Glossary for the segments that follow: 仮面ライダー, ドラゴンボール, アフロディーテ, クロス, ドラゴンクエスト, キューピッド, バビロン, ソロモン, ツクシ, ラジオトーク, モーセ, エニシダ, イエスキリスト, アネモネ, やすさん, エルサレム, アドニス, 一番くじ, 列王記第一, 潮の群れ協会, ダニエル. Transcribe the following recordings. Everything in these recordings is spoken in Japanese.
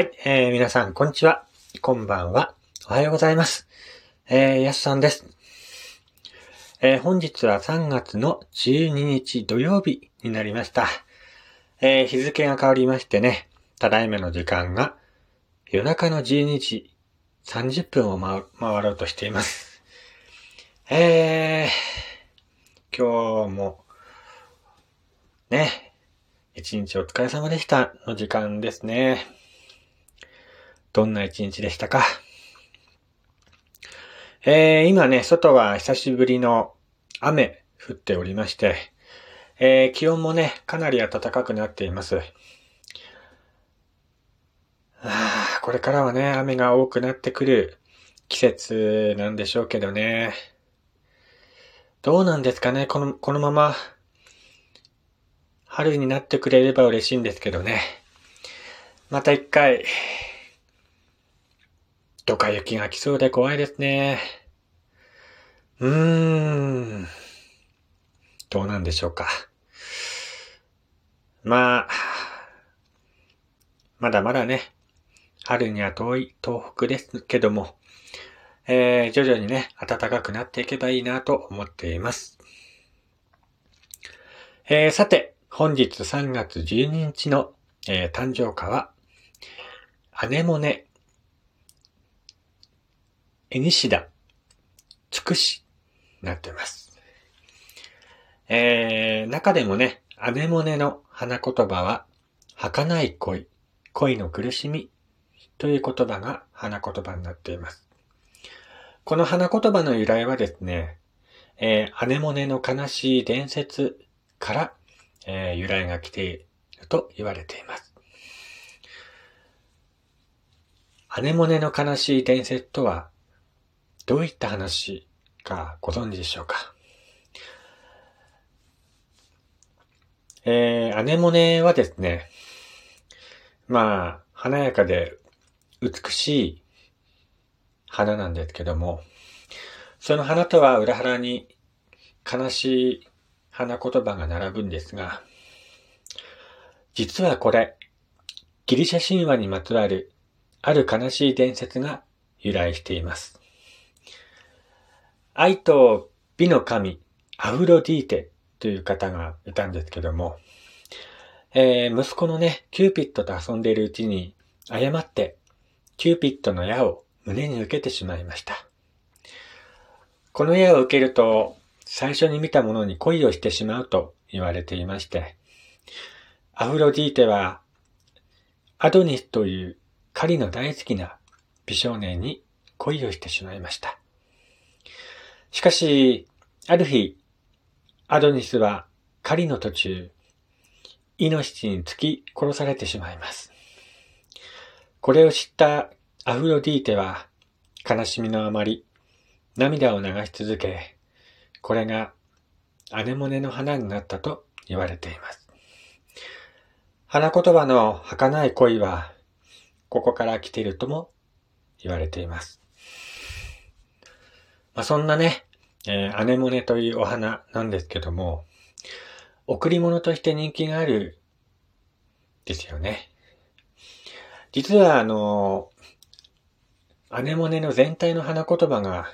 はい、皆さんこんにちは、こんばんは、おはようございます。やすさんです。本日は3月の12日土曜日になりました。日付が変わりましてね、ただいまの時間が夜中の12時30分を回ろうとしています。今日もね、一日お疲れ様でしたの時間ですね。どんな一日でしたか。今ね、外は久しぶりの雨降っておりまして、気温もね、かなり暖かくなっています。これからはね、雨が多くなってくる季節なんでしょうけどね。どうなんですかね、このまま春になってくれれば嬉しいんですけどね。また一回どか雪が来そうで怖いですね。どうなんでしょうか。まだまだね、春には遠い東北ですけども、徐々にね、暖かくなっていけばいいなと思っています。さて、本日3月12日の、誕生花は、アネモネ、エニシダ、ツクシになってます。中でもね、アネモネの花言葉は、儚い恋、恋の苦しみという言葉が花言葉になっています。この花言葉の由来はですね、アネモネの悲しい伝説から、由来が来ていると言われています。アネモネの悲しい伝説とは、どういった話かご存知でしょうか。アネモネはですね、華やかで美しい花なんですけども、その花とは裏腹に悲しい花言葉が並ぶんですが、実はこれ、ギリシャ神話にまつわるある悲しい伝説が由来しています。愛と美の神、アフロディーテという方がいたんですけども、息子のね、キューピッドと遊んでいるうちに、誤って、キューピッドの矢を胸に受けてしまいました。この矢を受けると、最初に見たものに恋をしてしまうと言われていまして、アフロディーテは、アドニスという狩りの大好きな美少年に恋をしてしまいました。しかし、ある日、アドニスは狩りの途中、イノシシに突き殺されてしまいます。これを知ったアフロディーテは、悲しみのあまり、涙を流し続け、これがアネモネの花になったと言われています。花言葉の儚い恋は、ここから来ているとも言われています。そんなね、アネモネというお花なんですけども、贈り物として人気があるですよね。実はアネモネの全体の花言葉が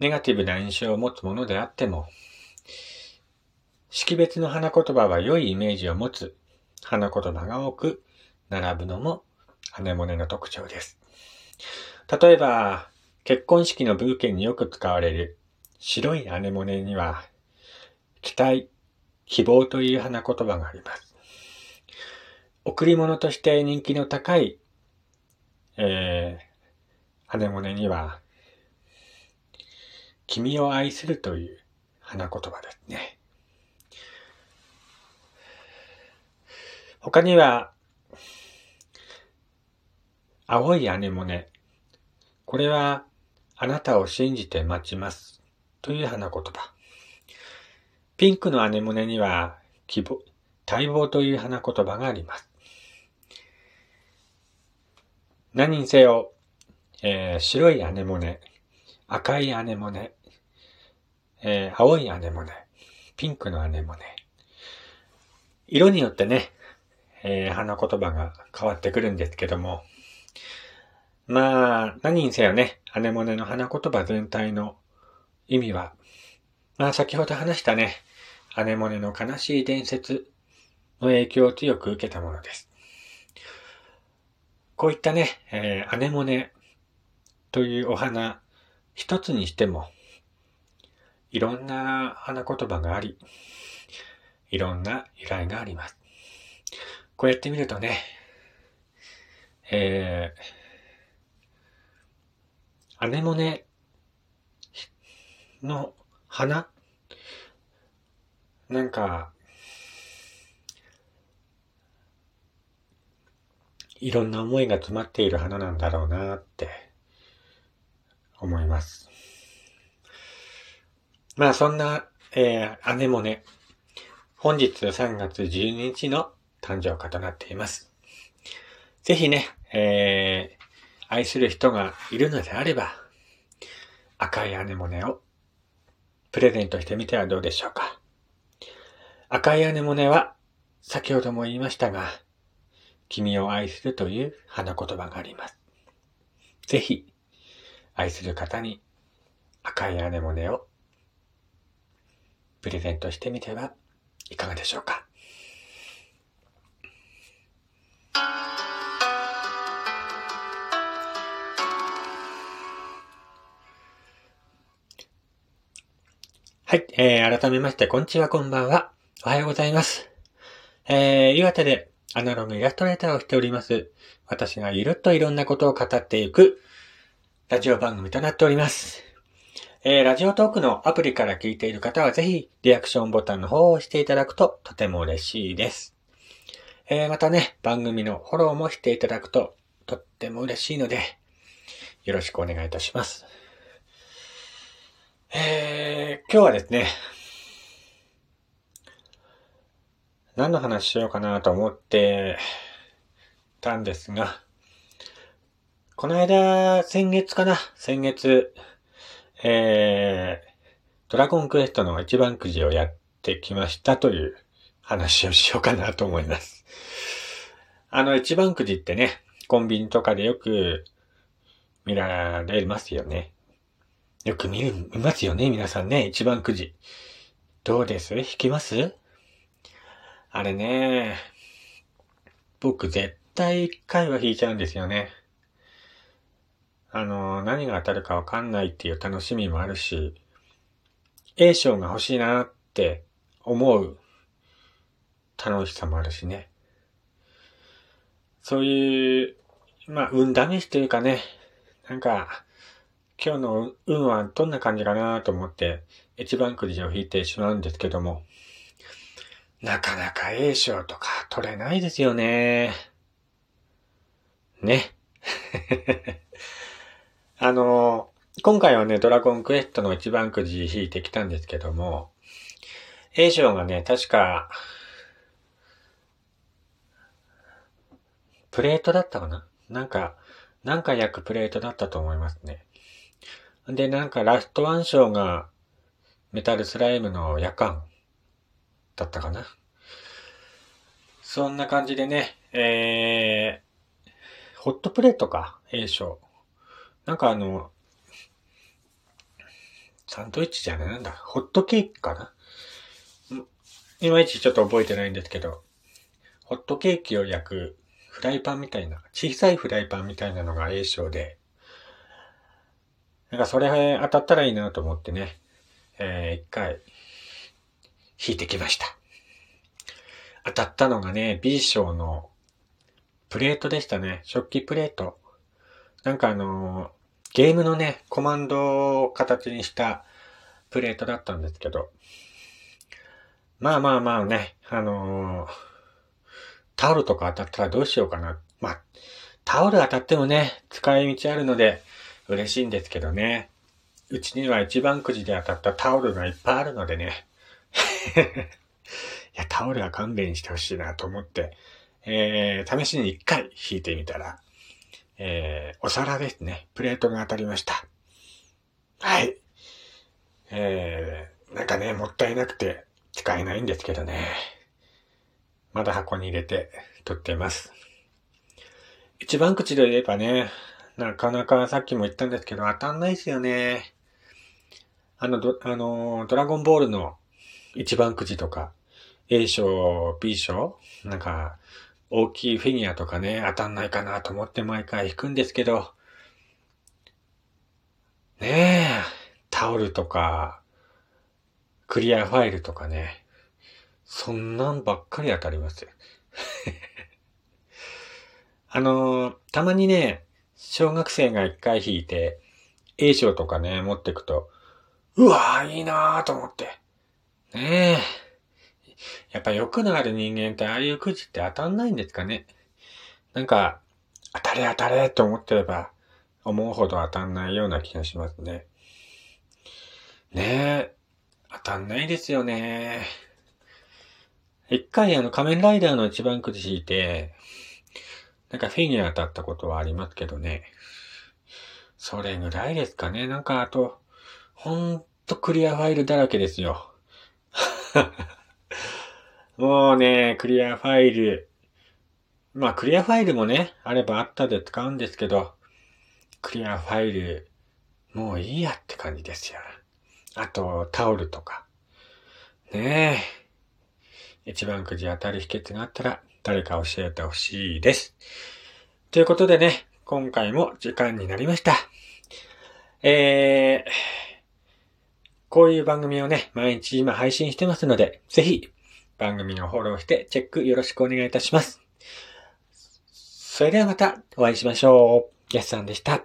ネガティブな印象を持つものであっても、識別の花言葉は良いイメージを持つ花言葉が多く並ぶのもアネモネの特徴です。例えば、結婚式のブーケによく使われる白いアネモネには、期待、希望という花言葉があります。贈り物として人気の高い、アネモネには、君を愛するという花言葉ですね。他には、青いアネモネ。これは、あなたを信じて待ちますという花言葉。ピンクのアネモネには待望という花言葉があります。何にせよ、白いアネモネ、赤いアネモネ、青いアネモネ、ピンクのアネモネ。色によってね、花言葉が変わってくるんですけども、まあ何にせよね、アネモネの花言葉全体の意味は、まあ先ほど話したね、アネモネの悲しい伝説の影響を強く受けたものです。こういったね、アネモネというお花一つにしても、いろんな花言葉があり、いろんな由来があります。こうやってみるとね、アネモネの花、なんかいろんな思いが詰まっている花なんだろうなって思います。まあそんな、アネモネ、本日3月12日の誕生花となっています。ぜひね、愛する人がいるのであれば、赤いアネモネをプレゼントしてみてはどうでしょうか。赤いアネモネは、先ほども言いましたが、君を愛するという花言葉があります。ぜひ、愛する方に赤いアネモネをプレゼントしてみてはいかがでしょうか。はい、改めまして、こんにちは、こんばんは。おはようございます。岩手でアナログイラストレーターをしております。私がゆるっといろんなことを語っていくラジオ番組となっております。ラジオトークのアプリから聞いている方はぜひリアクションボタンの方を押していただくととても嬉しいです。またね、番組のフォローもしていただくととっても嬉しいので、よろしくお願いいたします。今日はですね、何の話しようかなと思ってたんですが、この間、先月、ドラゴンクエストの一番くじをやってきましたという話をしようかなと思います。一番くじってね、コンビニとかでよく見られますよね。よく見ますよね、皆さんね、一番くじ。どうです？引きます？あれね、僕絶対一回は引いちゃうんですよね。何が当たるかわかんないっていう楽しみもあるし、A賞が欲しいなって思う楽しさもあるしね。そういう、まあ、運試しというかね、なんか、今日の運はどんな感じかなと思って、一番くじを引いてしまうんですけども、なかなか A 賞とか取れないですよね。ね。今回はね、ドラゴンクエストの一番くじ引いてきたんですけども、A 賞がね、確か、プレートだったかな？なんか焼くプレートだったと思いますね。で、なんかラストワン賞がメタルスライムの夜間だったかな。そんな感じでね、ホットプレートか、A賞。なんかサンドイッチじゃない、なんだ、ホットケーキかないまいちちょっと覚えてないんですけど、ホットケーキを焼くフライパンみたいな、小さいフライパンみたいなのが A賞で、なんかそれ当たったらいいなと思ってね、一回引いてきました。当たったのがね、B賞のプレートでしたね。食器プレート。なんかゲームのね、コマンドを形にしたプレートだったんですけど。まあね、タオルとか当たったらどうしようかな。まあ、タオル当たってもね、使い道あるので、嬉しいんですけどね。うちには一番くじで当たったタオルがいっぱいあるのでね。いや、タオルは勘弁してほしいなと思って、試しに一回引いてみたら、お皿ですね。プレートが当たりました。はい。なんかね、もったいなくて使えないんですけどね。まだ箱に入れて撮っています。一番口で言えばね、なかなかさっきも言ったんですけど、当たんないですよね。ドラゴンボールの一番くじとか、A 賞、B 賞、なんか、大きいフィギュアとかね、当たんないかなと思って毎回引くんですけど、ねえ、タオルとか、クリアファイルとかね、そんなんばっかり当たりますよ。たまにね、小学生が一回引いて、A 賞とかね、持ってくと、うわーいいなーと思って。ねえ。やっぱ欲のある人間ってああいうくじって当たんないんですかね。なんか、当たれ当たれと思ってれば、思うほど当たんないような気がしますね。ねえ。当たんないですよね。一回仮面ライダーの一番くじ引いて、なんかフィギュア当たったことはありますけどね。それぐらいですかね。なんかあと、ほんとクリアファイルだらけですよ。もうね、クリアファイル。まあクリアファイルもね、あればあったで使うんですけど、クリアファイル、もういいやって感じですよ。あと、タオルとか。ねえ。一番くじ当たる秘訣があったら誰か教えてほしいです。ということでね、今回も時間になりました。こういう番組をね、毎日今配信してますので、ぜひ番組のフォローしてチェックよろしくお願いいたします。それではまたお会いしましょう。やすさんでした。